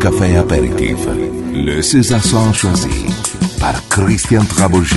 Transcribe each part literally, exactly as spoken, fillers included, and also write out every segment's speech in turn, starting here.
Café apéritif, le César Santos choisi par Christian Traboulsi.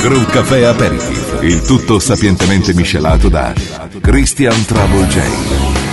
Groove Café Aperitif, il tutto sapientemente miscelato da Christian Travolge.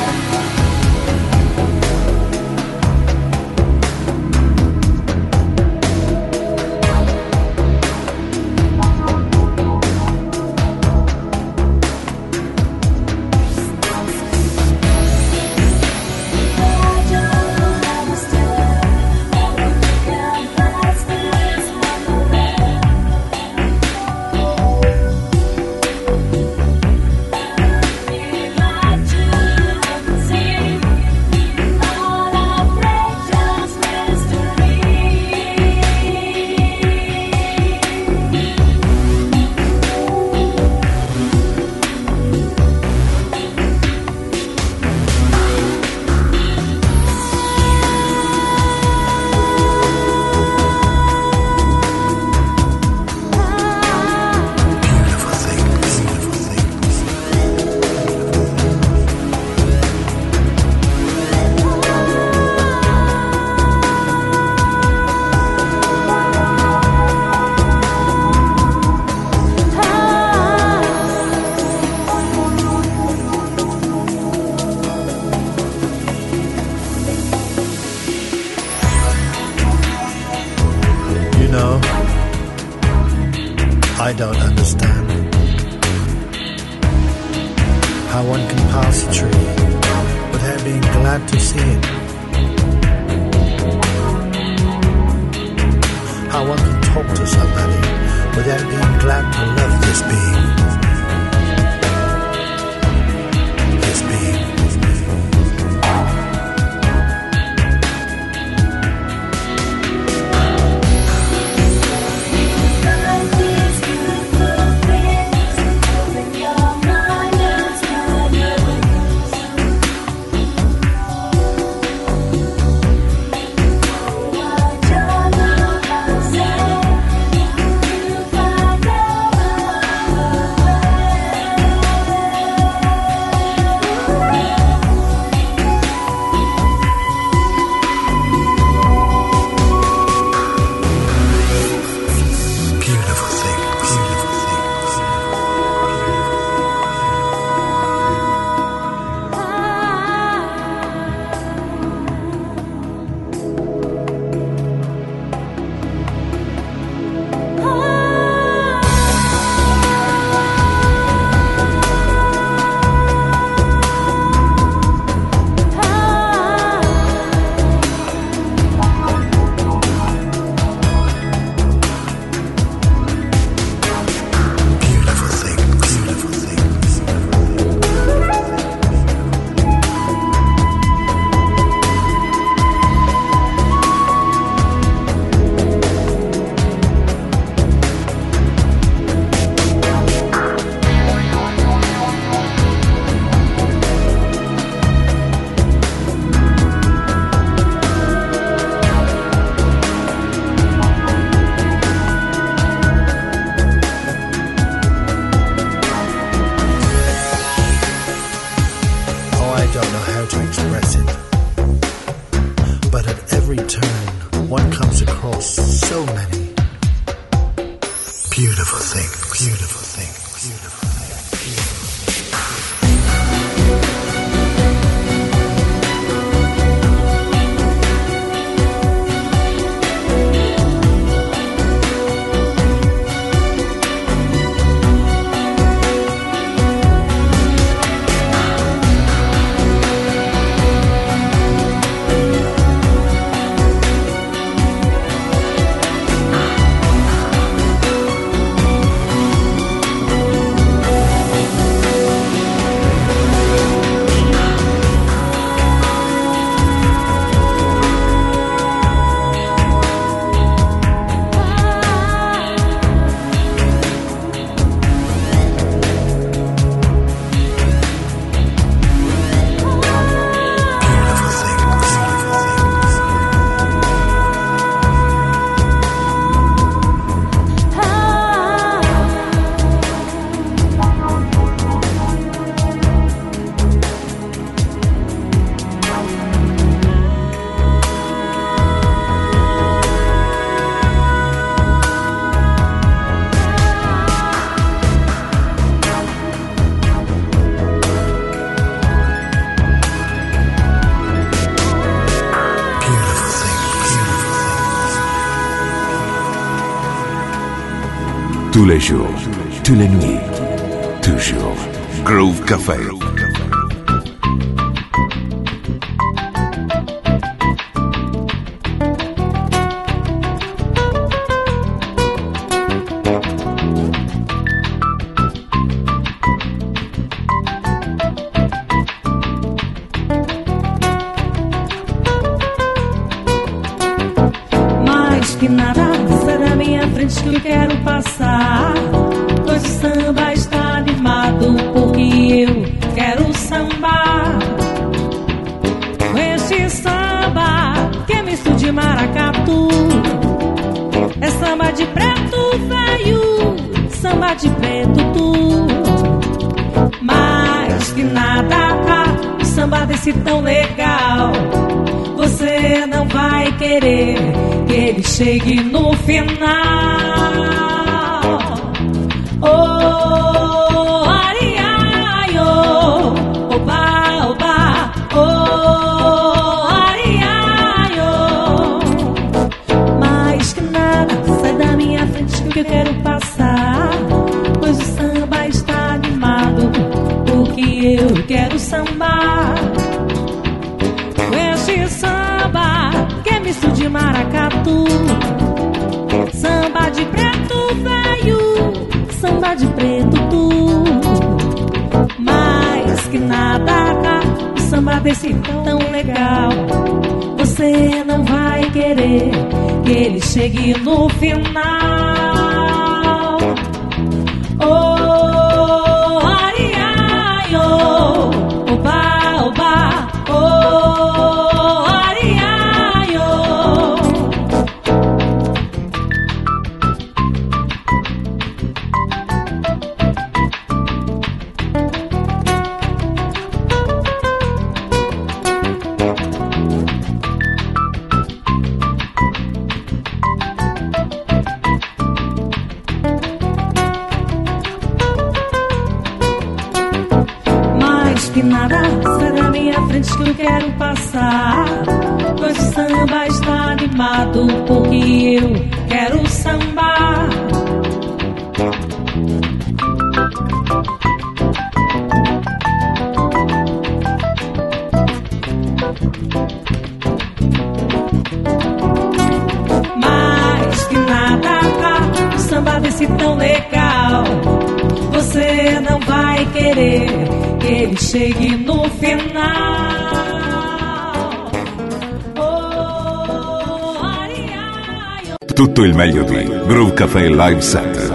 Tous les jours, tous les nuits, toujours. Groove Café. Chegue no final. Oh, ariai, oh, oba, oba, oh, ariai, oh. Mais que nada, sai da minha frente que eu quero passar, pois o samba está animado, porque eu quero sambar. Este samba que é misto de maracatu, samba de preto veio, samba de preto tu. Mais que nada, o samba desse tão legal, você não vai querer que ele chegue no final. Oh, ariai, oh, oba, oba, oh. Pois o samba está animado, porque eu quero sambar. Mais que nada, o samba desse tão legal, você não vai querer que ele chegue no final. Tutto il meglio di Brew Cafe Live Center.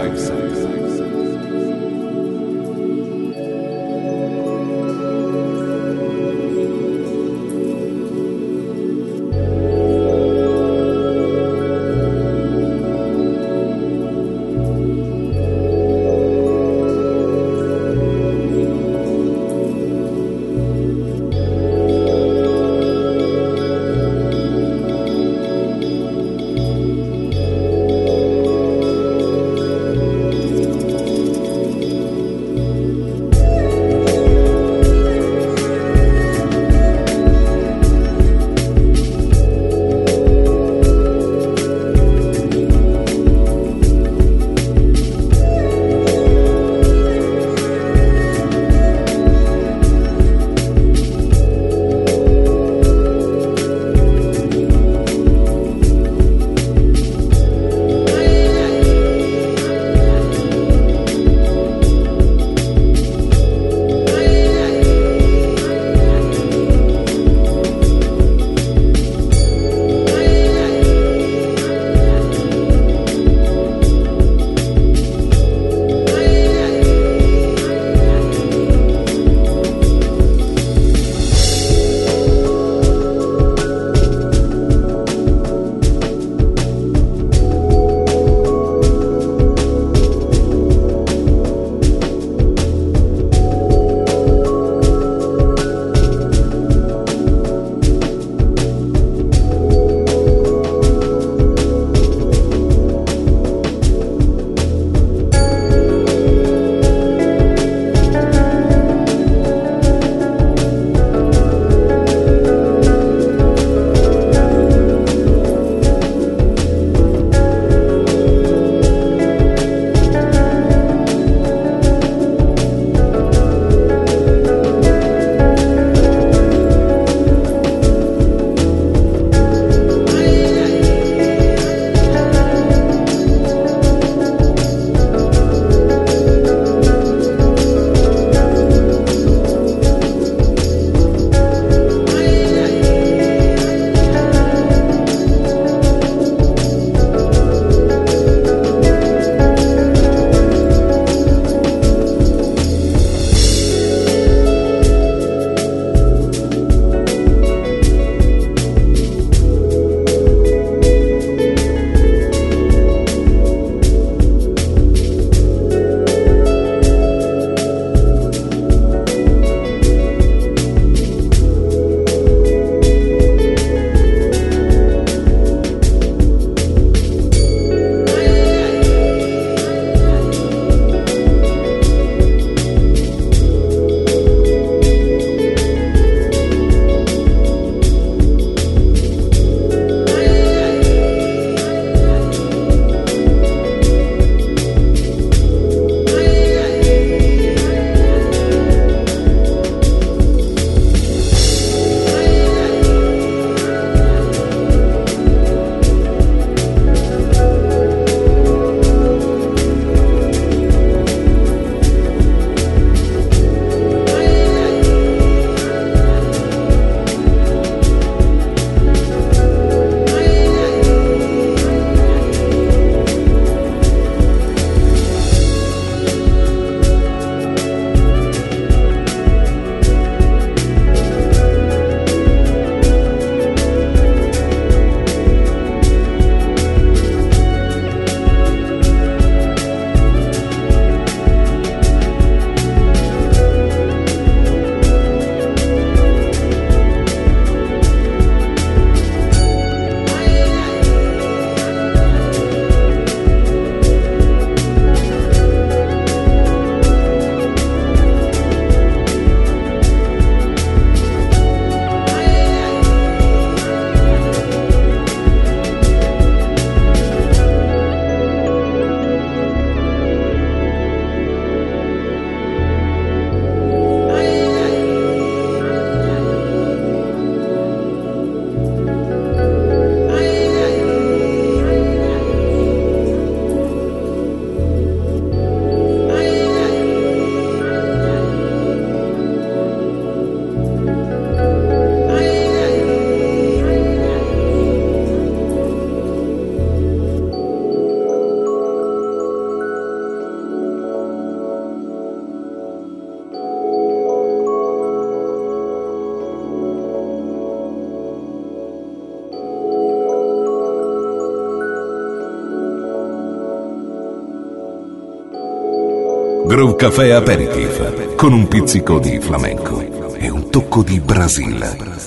Groove Café Aperitif, con un pizzico di flamenco e un tocco di Brasile.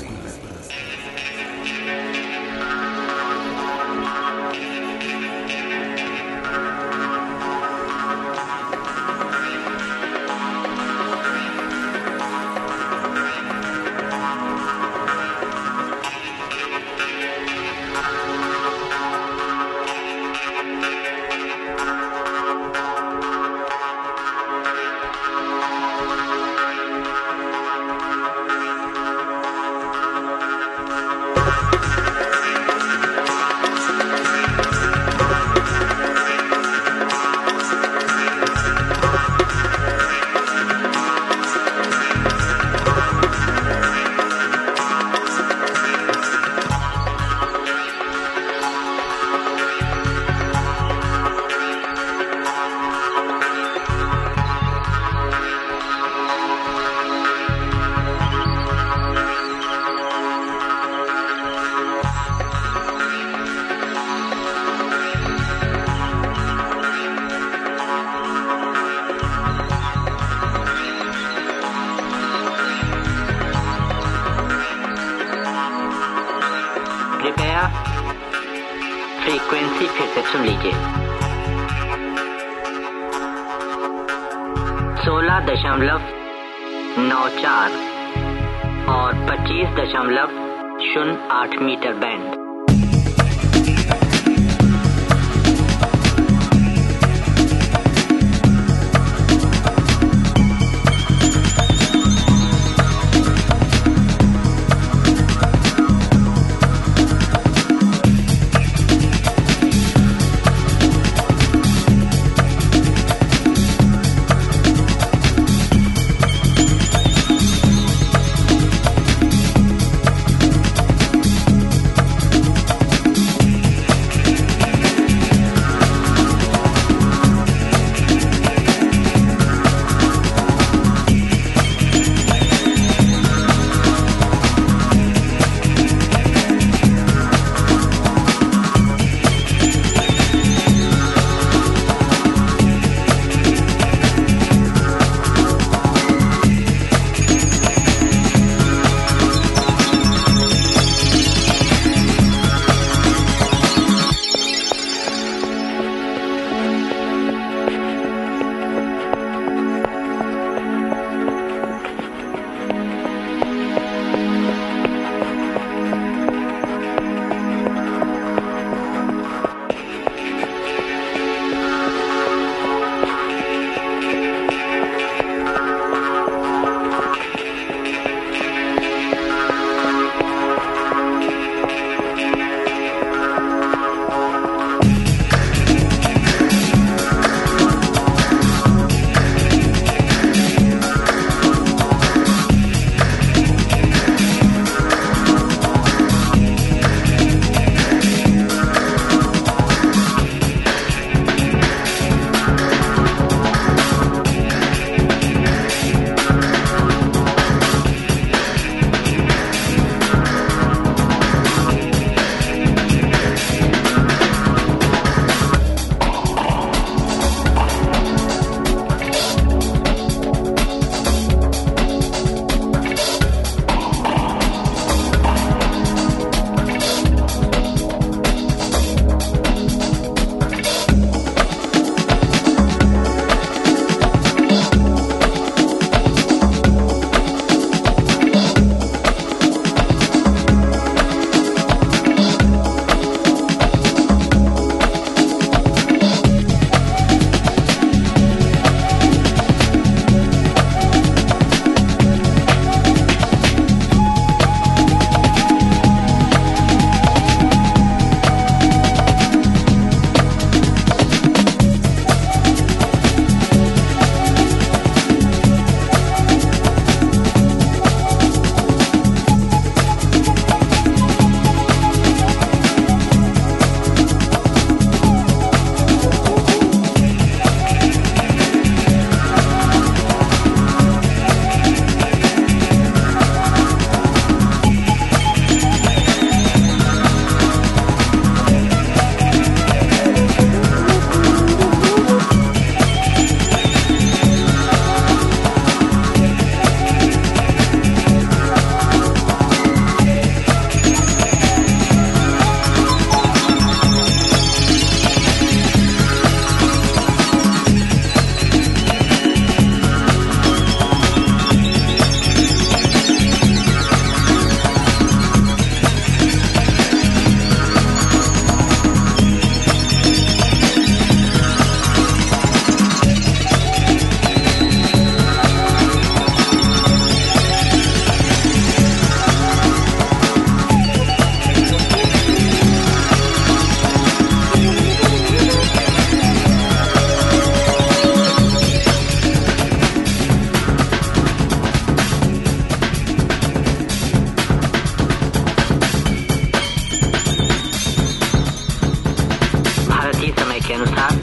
के अनुसार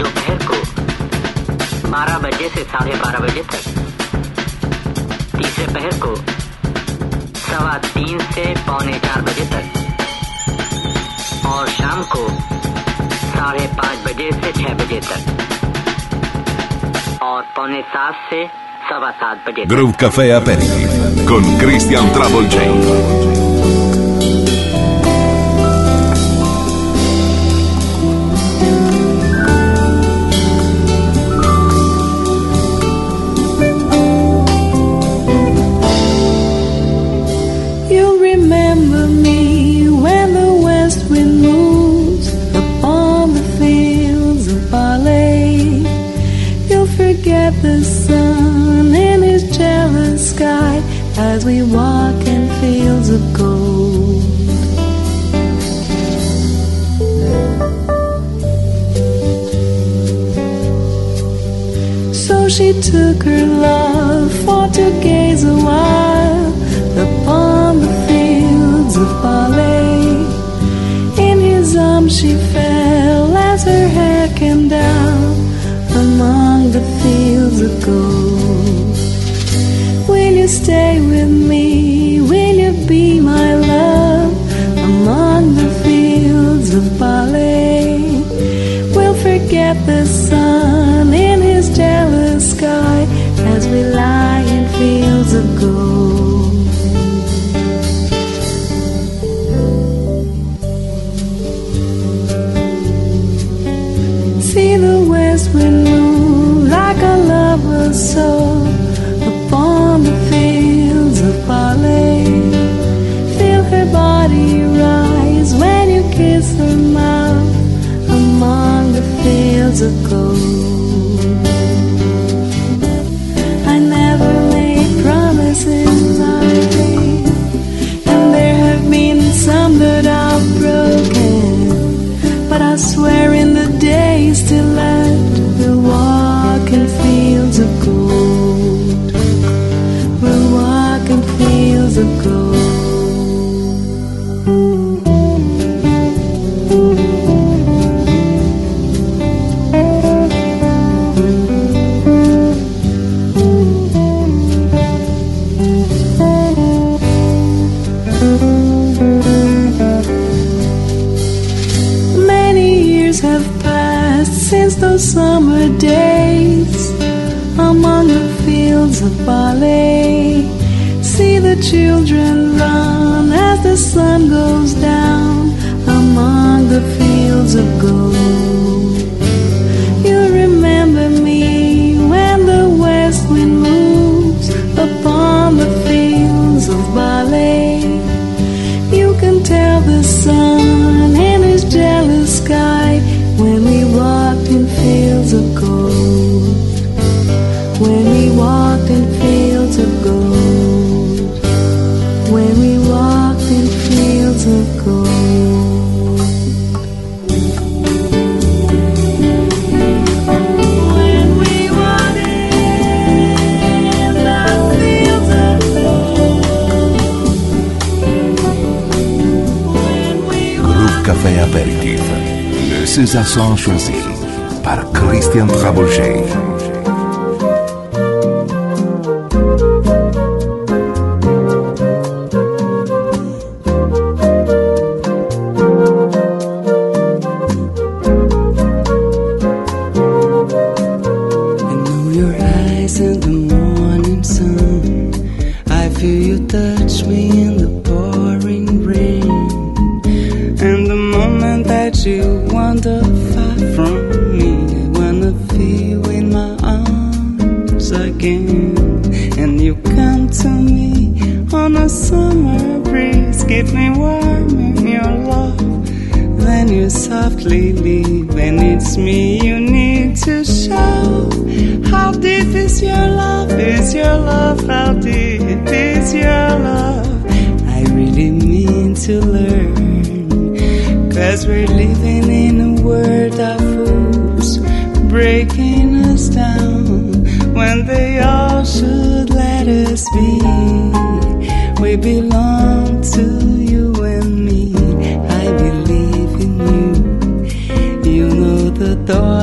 दोपहर को बारह बजे से साढ़े बारह बजे तक, तीसरे पहर को सवा तीन से पौने चार बजे तक और शाम को साढ़े पाँच बजे से छह बजे तक और पौने सात से सवा सात बजे तक। Groove Café aperto con Christian Travolge. The sun in his jealous sky as we walk in fields of gold. So she took her love for to gaze a while upon the fields of Ballet. In his arms she fell as her hair came down among the fields of gold. Will you stay with me? Will you be my love? Among the fields of ballet, we'll forget the sun in his jealous sky as we lie in fields of gold. See the west wind move like a lover's soul upon the fields of ballet. Feel her body rise when you kiss her mouth among the fields of gold. I never made promises I made, and there have been some that I've broken, but I swear in the days till land we'll walk in fields of gold. We'll walk in fields of gold. Many years have since those summer days among the fields of ballet. See the children run as the sun goes down among the fields of gold. You'll remember me when the west wind moves upon the fields of ballet. You can tell the sun in his jealous sky when we walked in fields of gold, when we walked in fields of gold, when we walked in fields of gold. Groove Café Aperitif. César Santos choisi par Christian Traboulsi.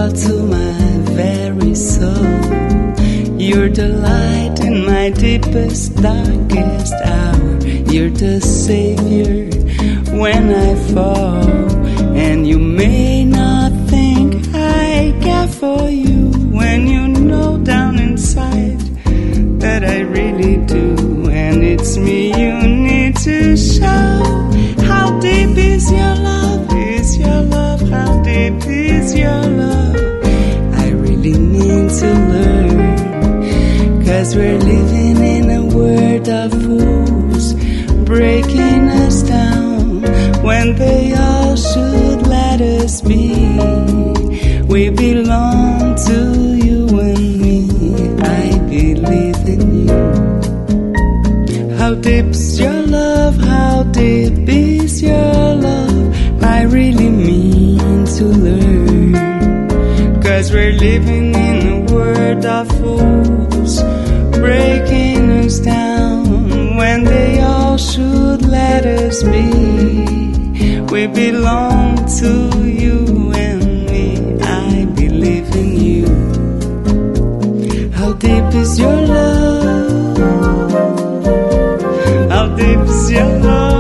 brought to my very soul. You're the light in my deepest, darkest hour. You're the savior when I fall. And you may not think I care for you when you know down inside that I really do. And it's me you need to show. How deep is your love? Is your love? How deep is your love? I really need to learn, 'cause we're living in a world of fools, breaking us down when they all should let us be. We belong to you and me. I believe in you. How deep's your love? How deep is your love? I really mean to learn, 'cause we're living in a world of fools, breaking us down when they all should let us be. We belong to you and me. I believe in you. How deep is your love? How deep is your love?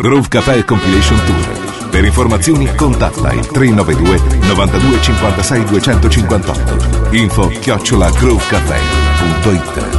Groove Café Compilation Tour. Per informazioni contatta il tre nove due, novantadue cinquantasei duecentocinquantotto. Info chiocciola groove cafè punto it.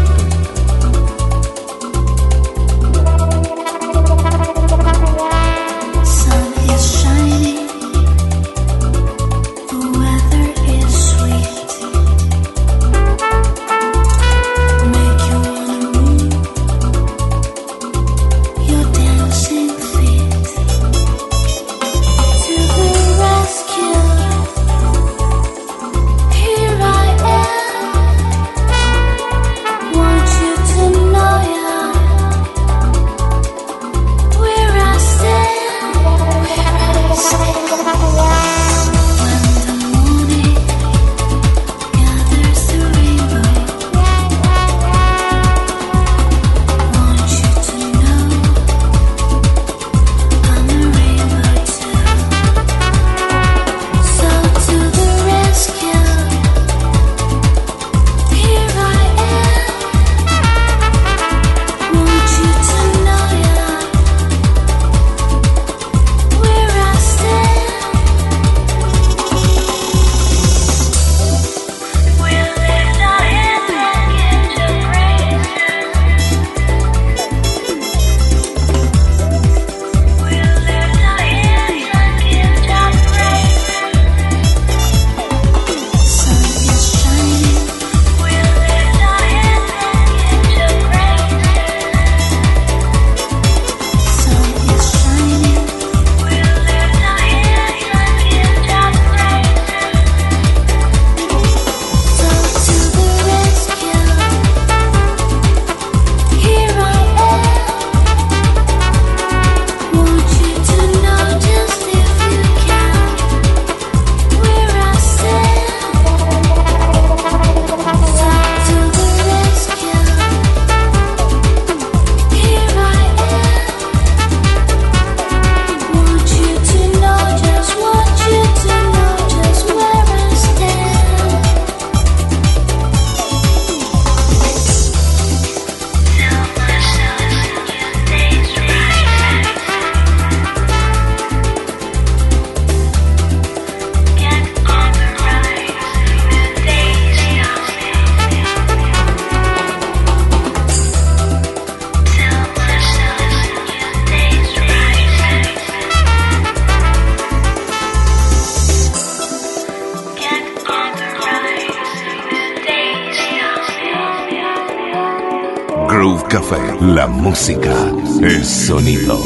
Groove Café, la música, el sonido.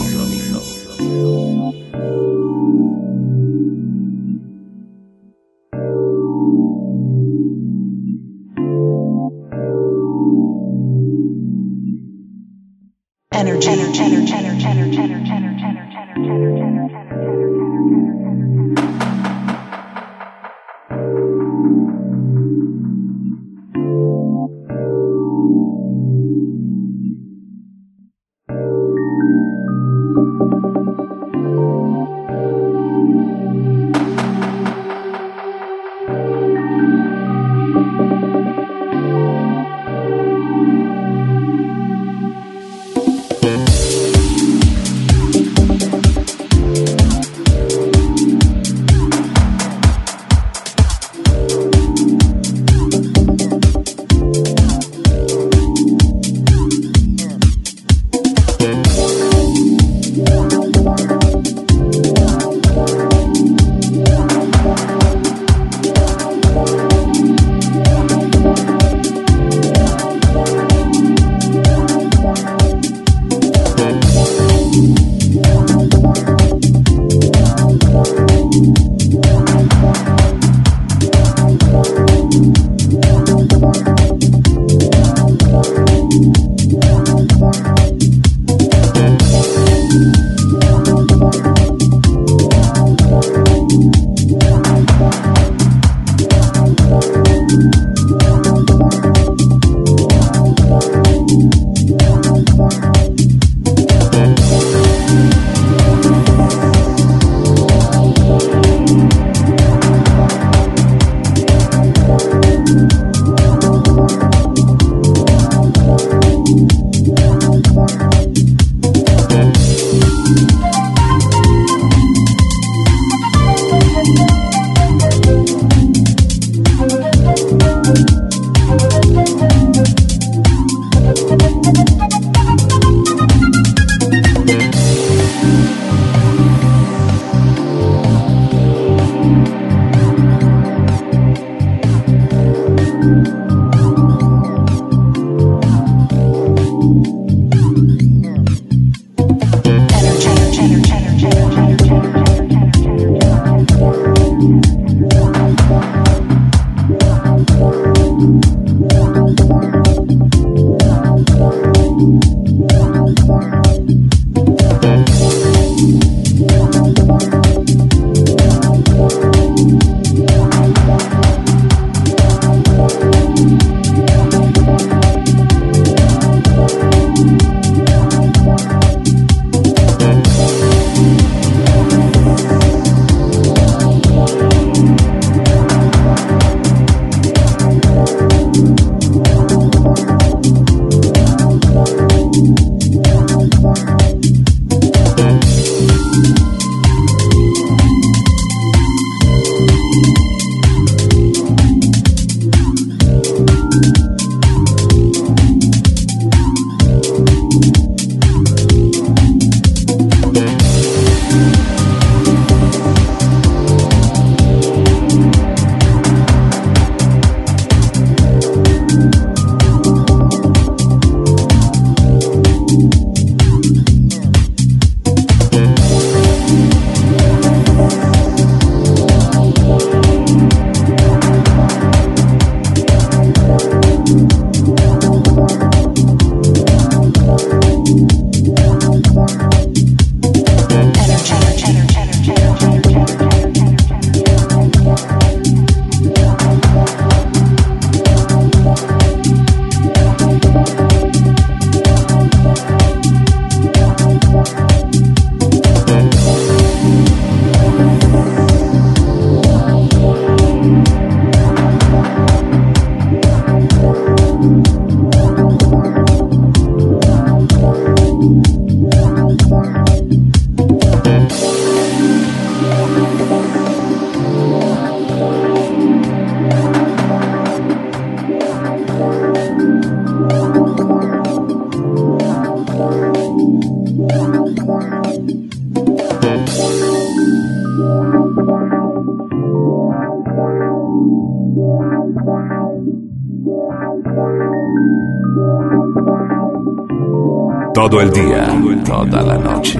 Todo el día, toda la noche,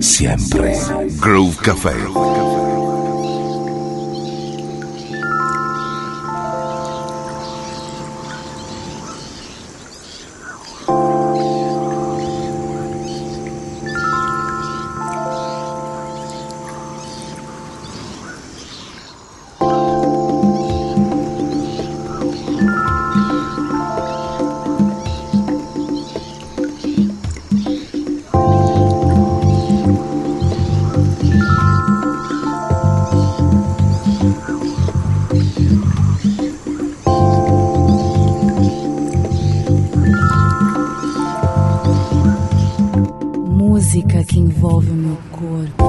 siempre. Groove Café. Música que envolve o meu corpo.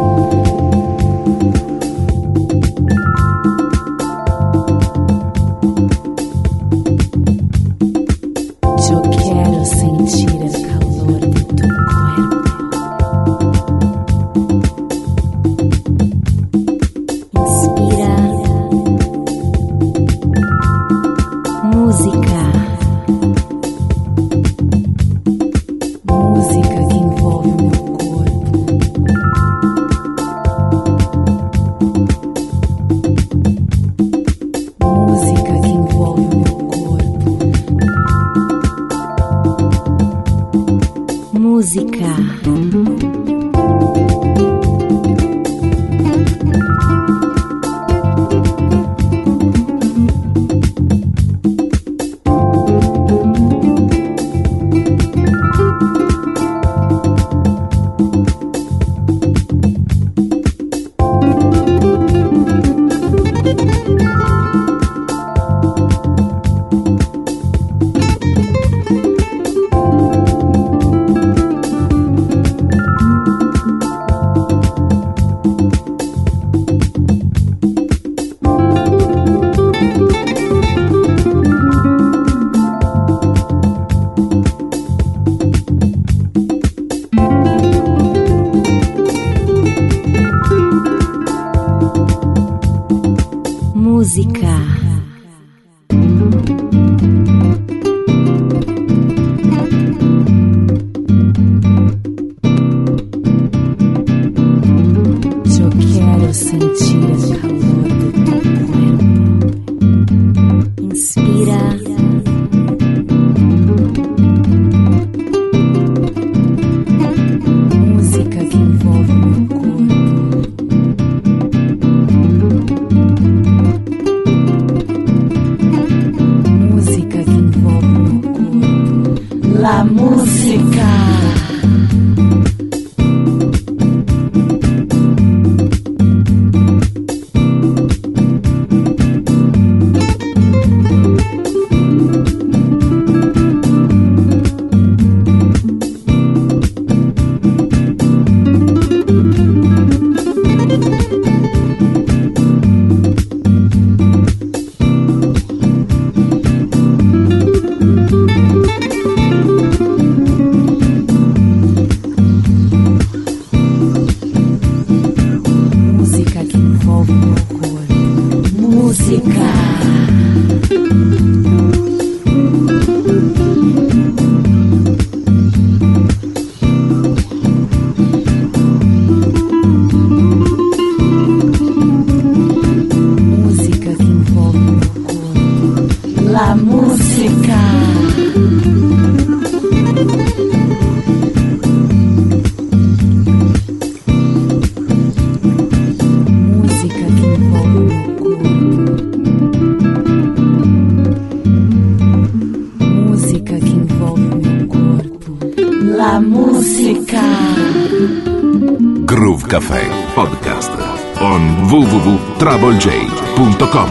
Groove Café Podcast on w w w punto traveljet punto com.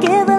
give a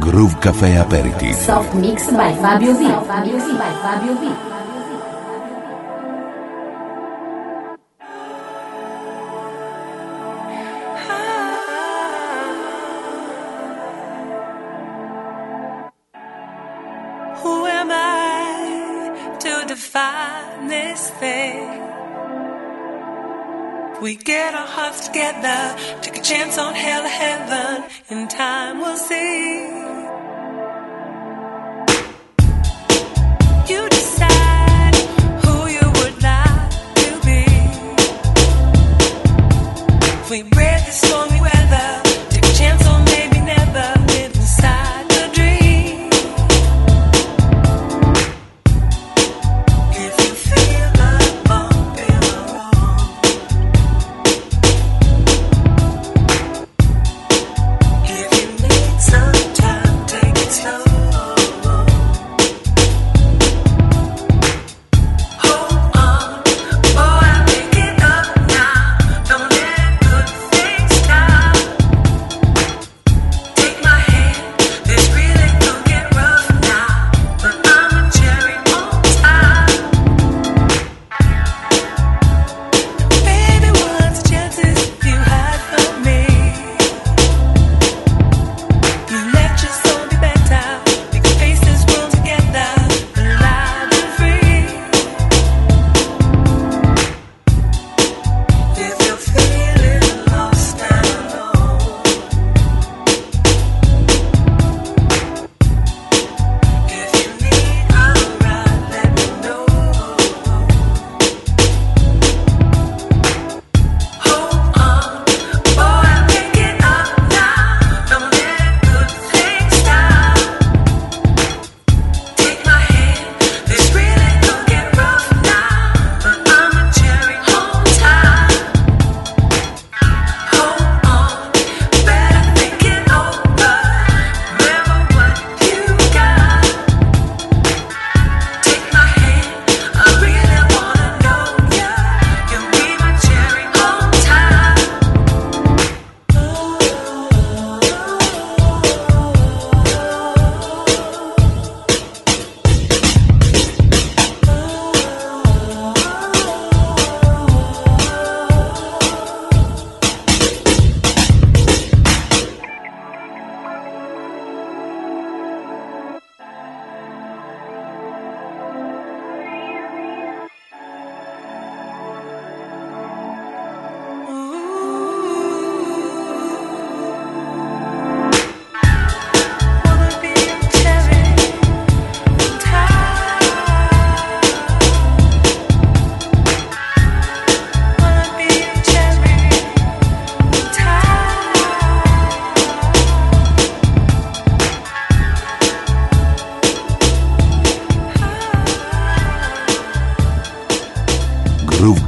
Groove Café Aperitivo. Soft mix by Fabio V. Fabio V. By Fabio V. We get our hearts together, take a chance on hell or heaven, in time we'll see.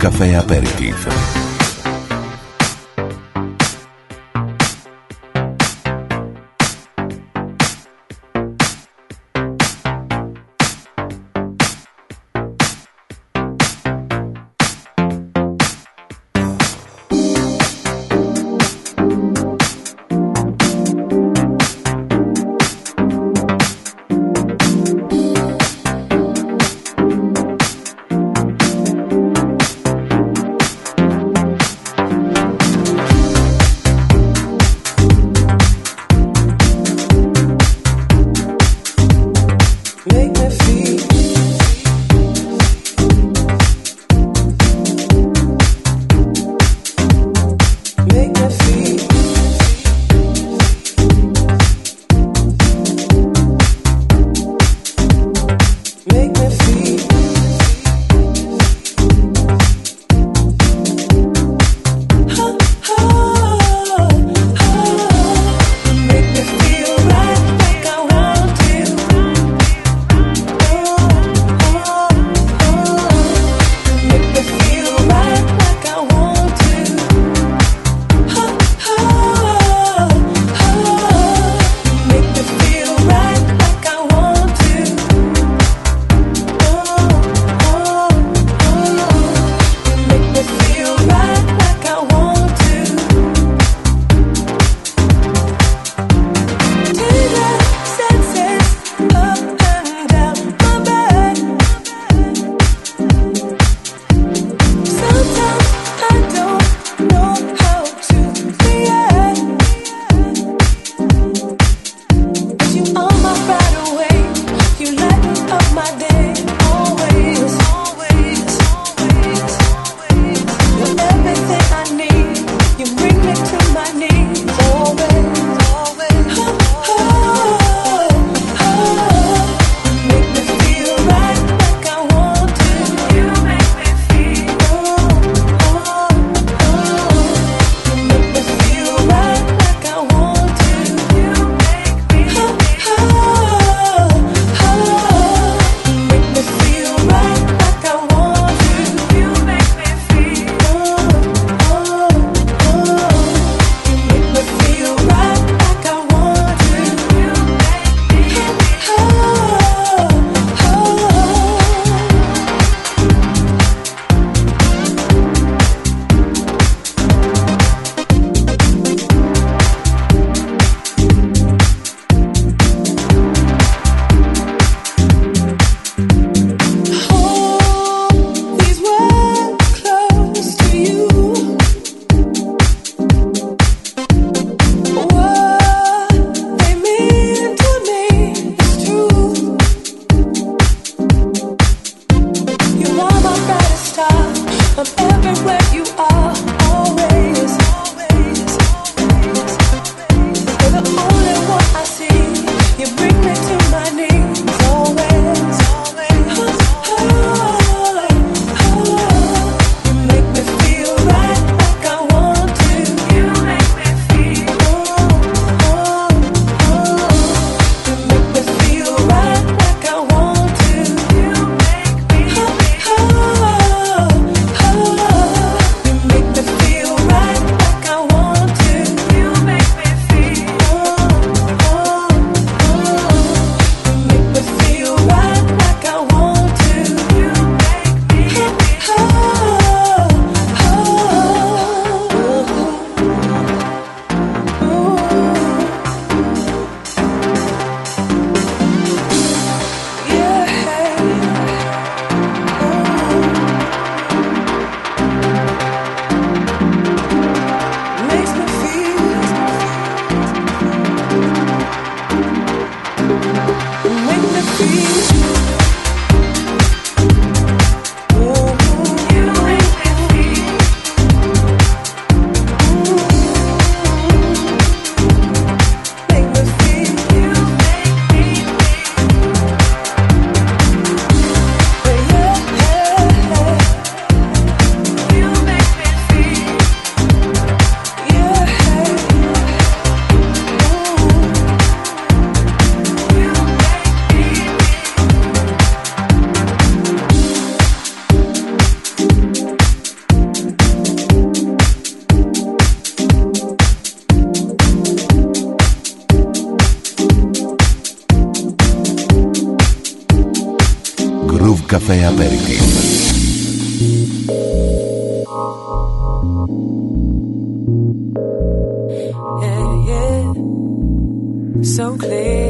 Café Aperitif. Café Aperitif. Yeah, yeah. So clear.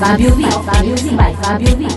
Fabio V, Fabio V, Fabio V.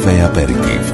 Café Aperitif.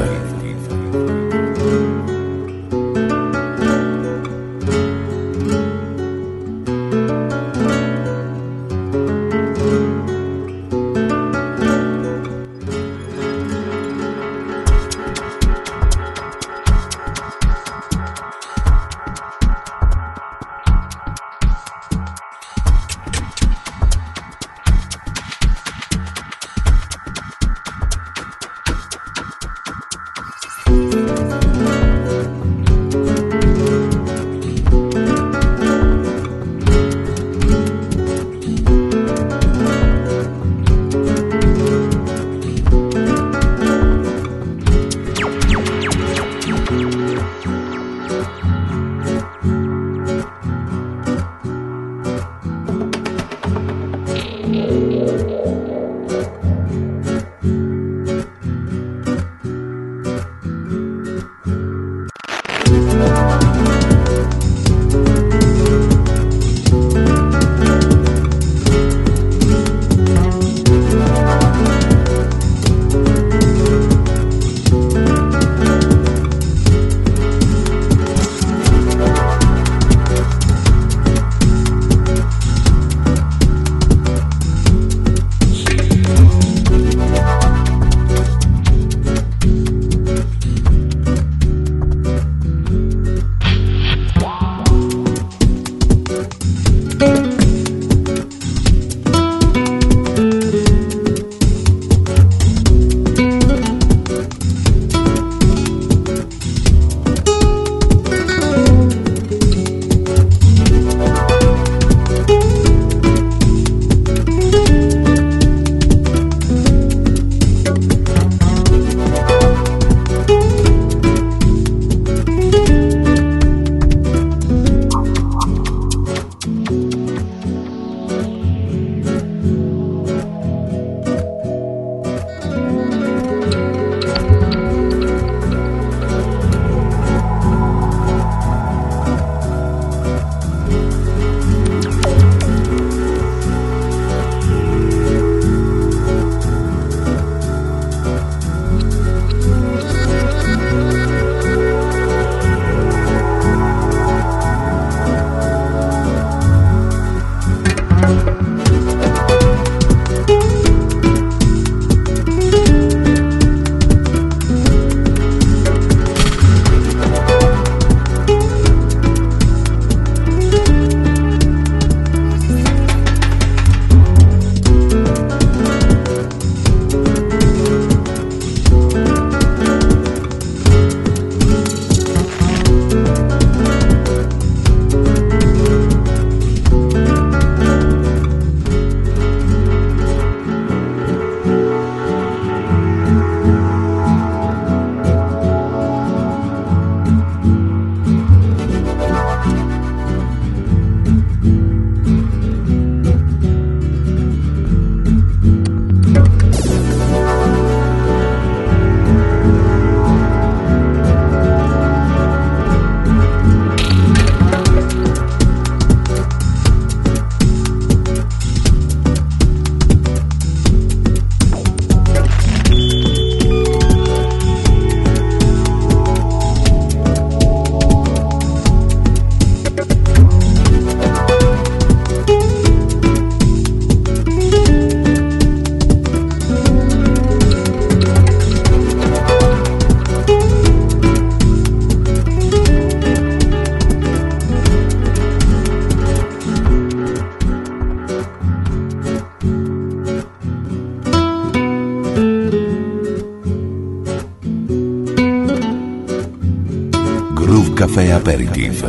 Café Aperitif,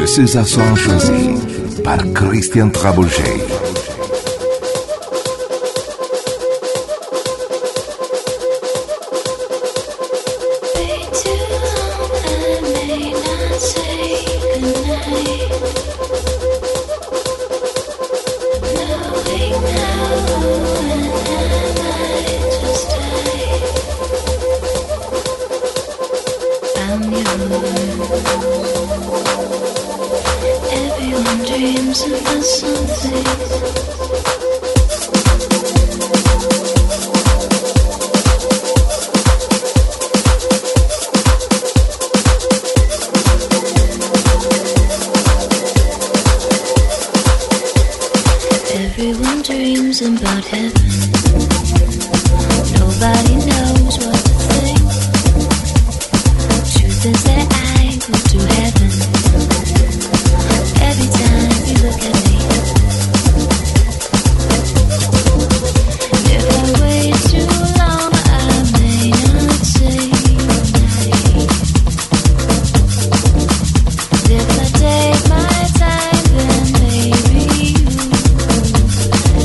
le César Santos choisi par Christian Traboulsi. in blood heaven. Nobody knows what to think. Truth is that I go to heaven every time you look at me. If I wait too long, I may not say your name. If I take my time, then maybe you will say, mm,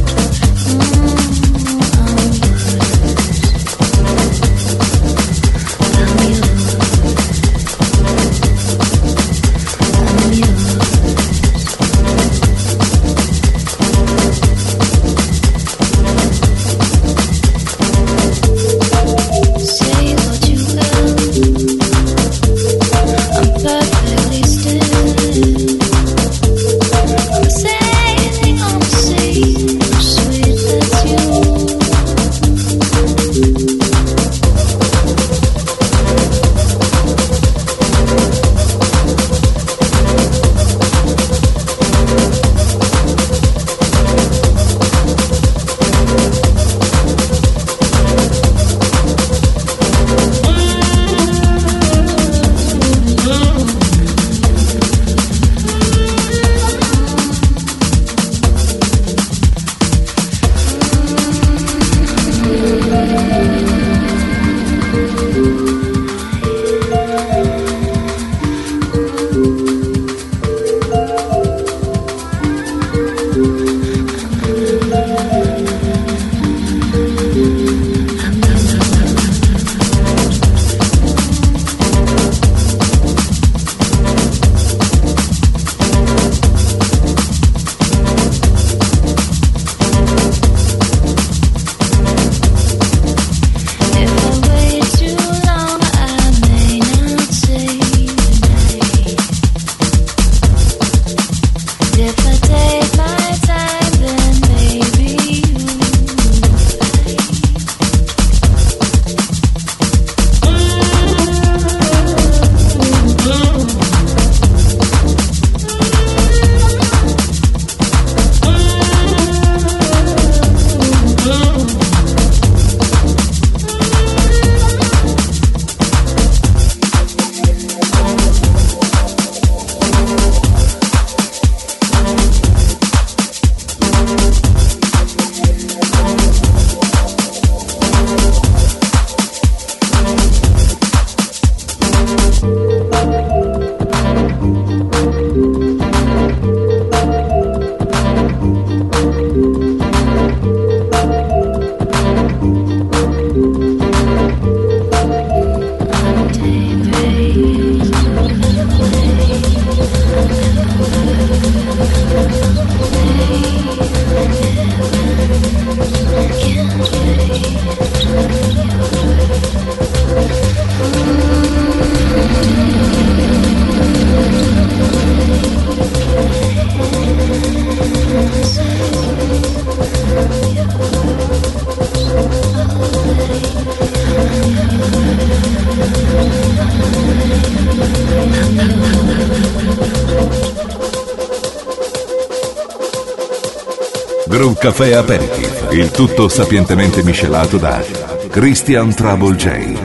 I'm yours, I'm yours, I'm yours. Say what you will, I'm perfectly still. I'm sailing on the sea, sweet as you. If I wait too long, I may not say your name. If I take my time, then maybe you will say, Groove Café Aperitif, il tutto sapientemente miscelato da Christian Traboulge.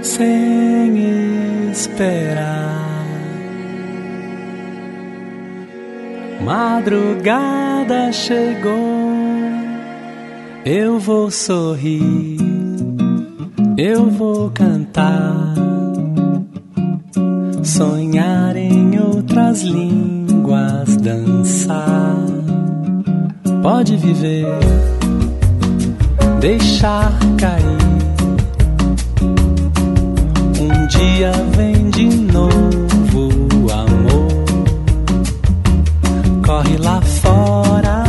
Sem esperar, madrugada chegou. Eu vou sorrir, eu vou cantar, sonhar em outras línguas, dançar. Pode viver, deixar cair. Um dia vem de novo o amor. Corre lá fora,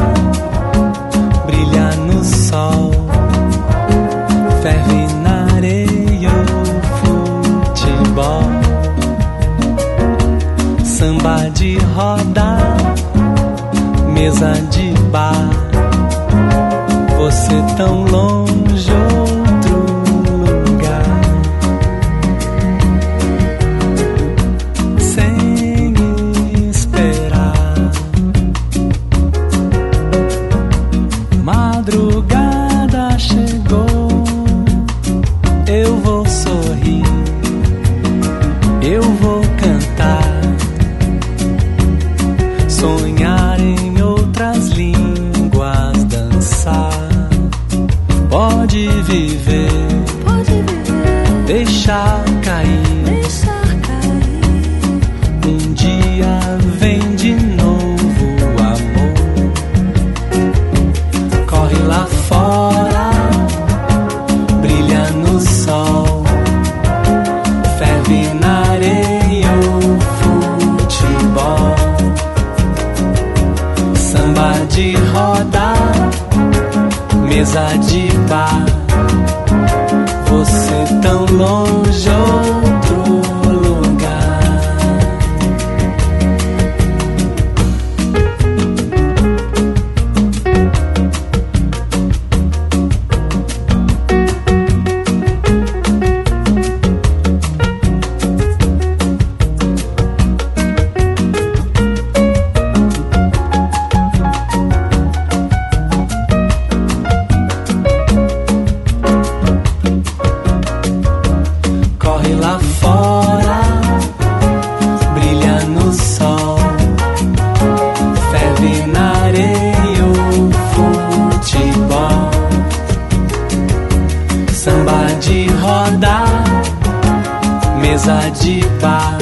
brilha no sol, ferve na areia o futebol. Samba de roda, mesa de bar, você tão longe, outro roda, mesa de bar, você tão longe, outro Bye.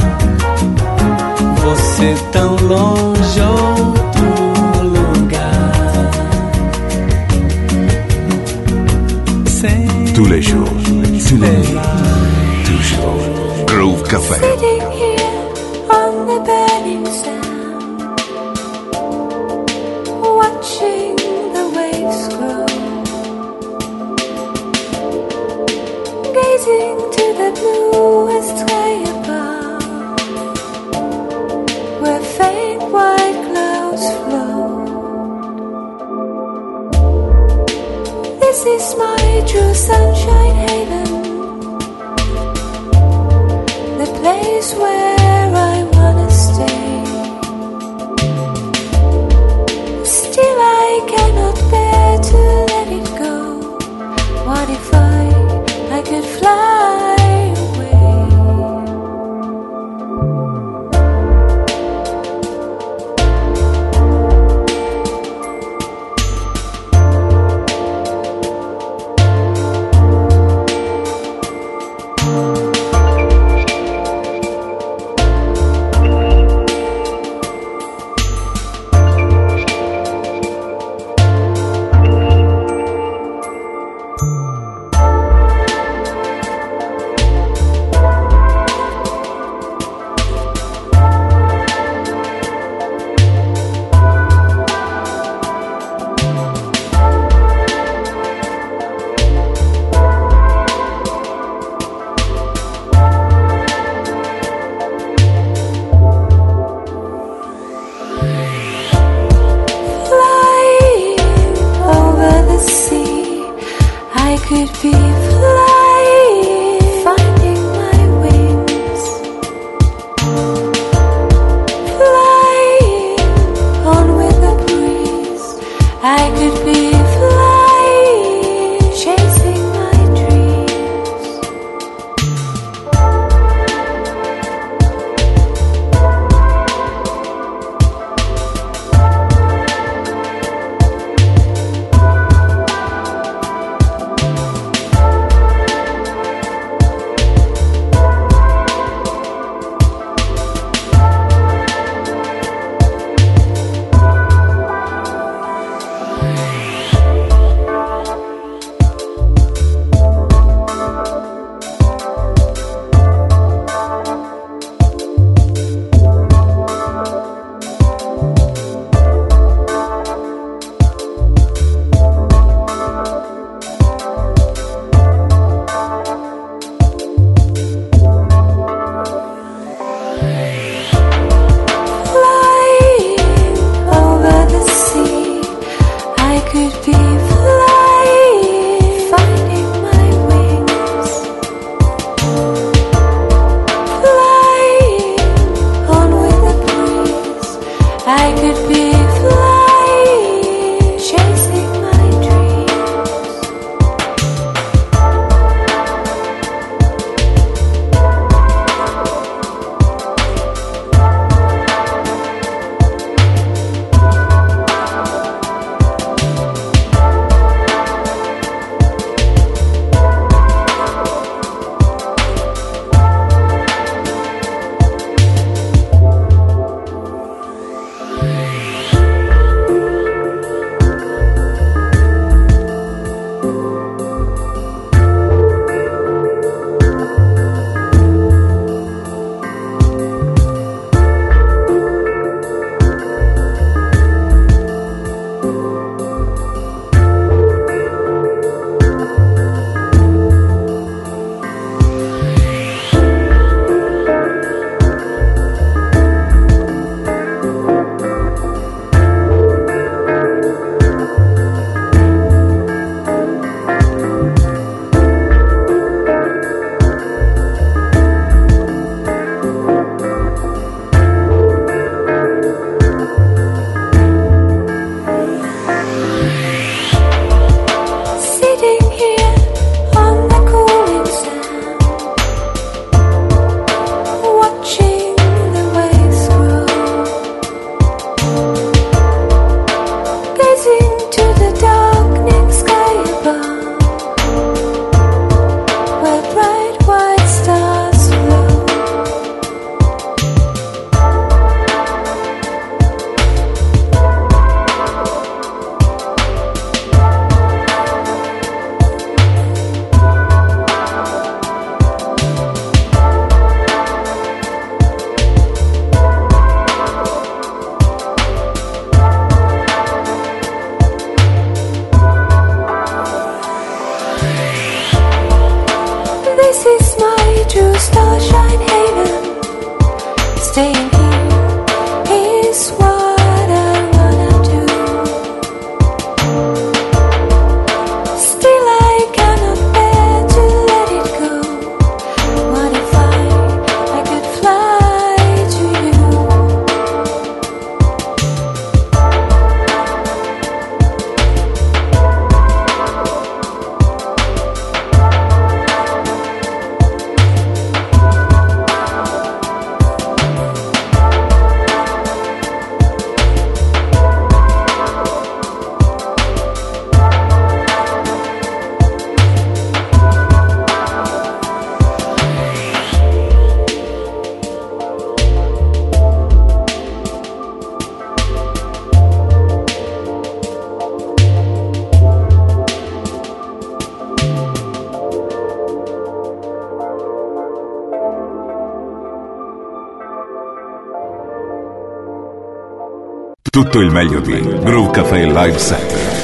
Tutto il meglio di Brew Cafe Live Center.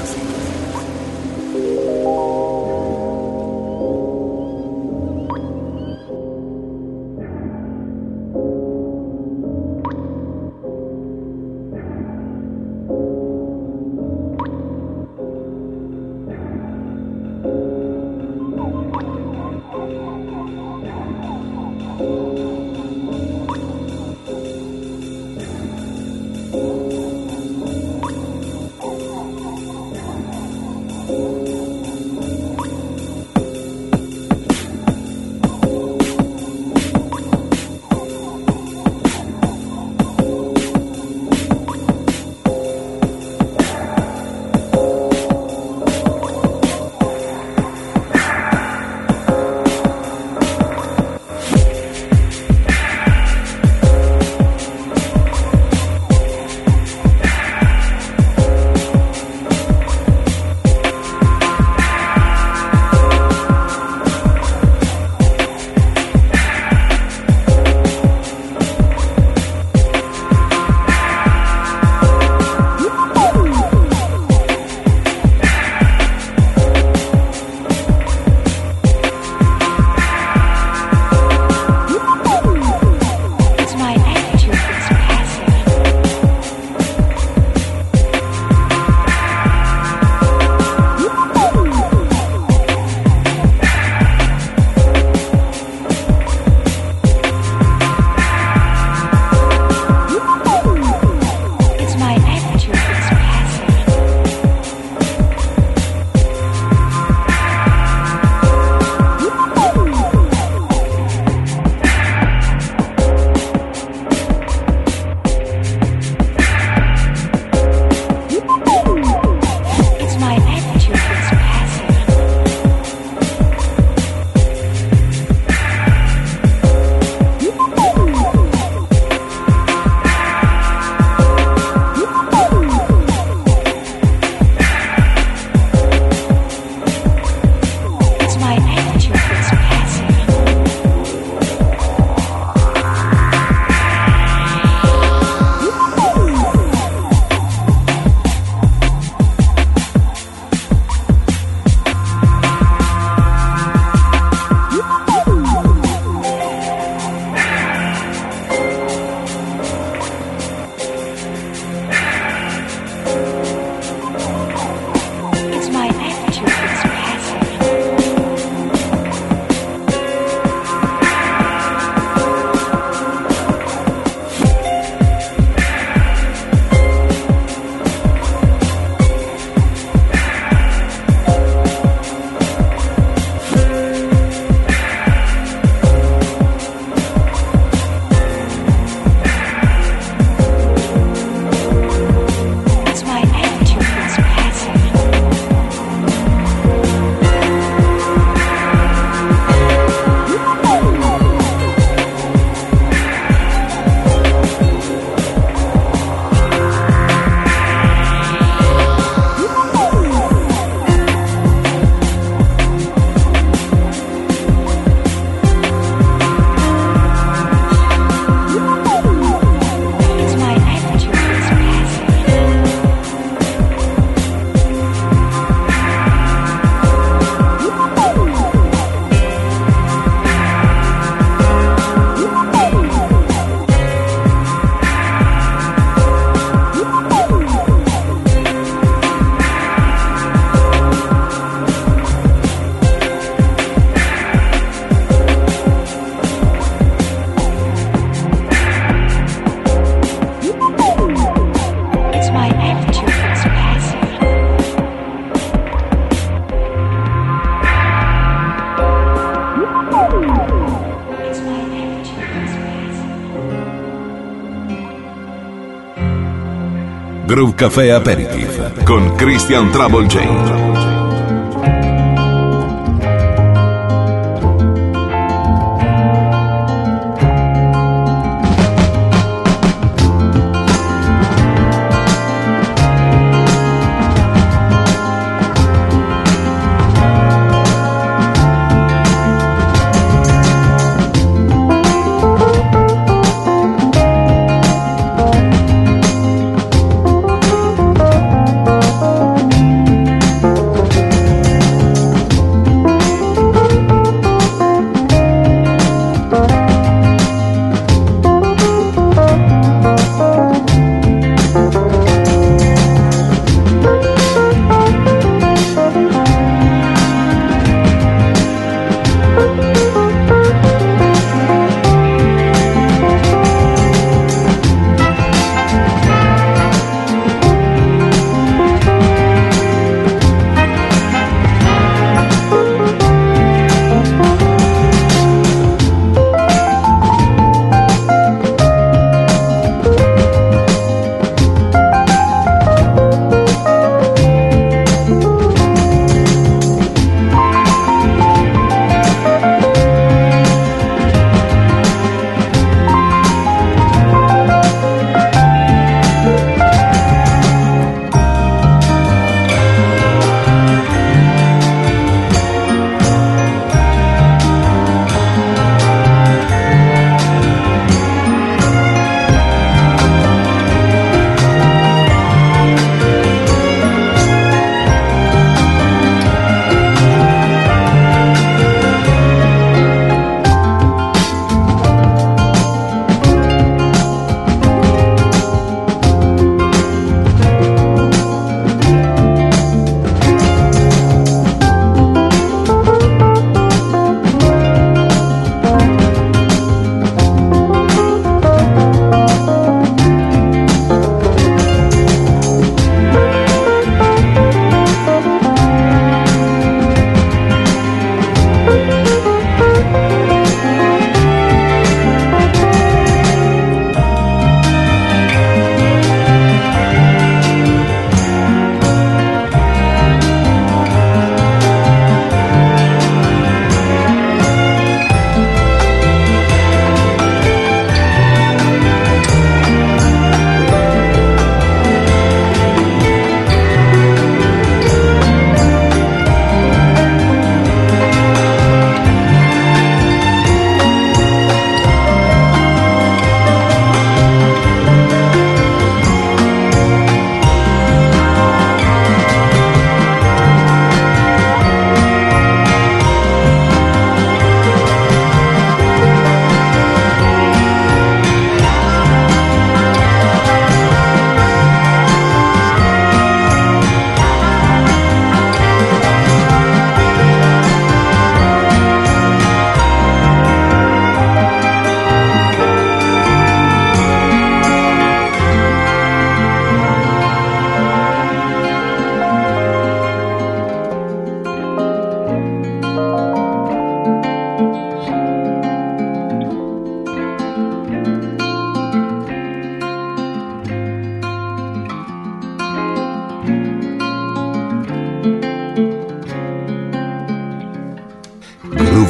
Groove Café Aperitif con Christian Traboulge.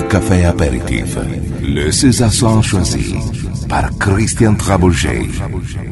Café apéritif, le César Santos choisi par Christian Traboulge.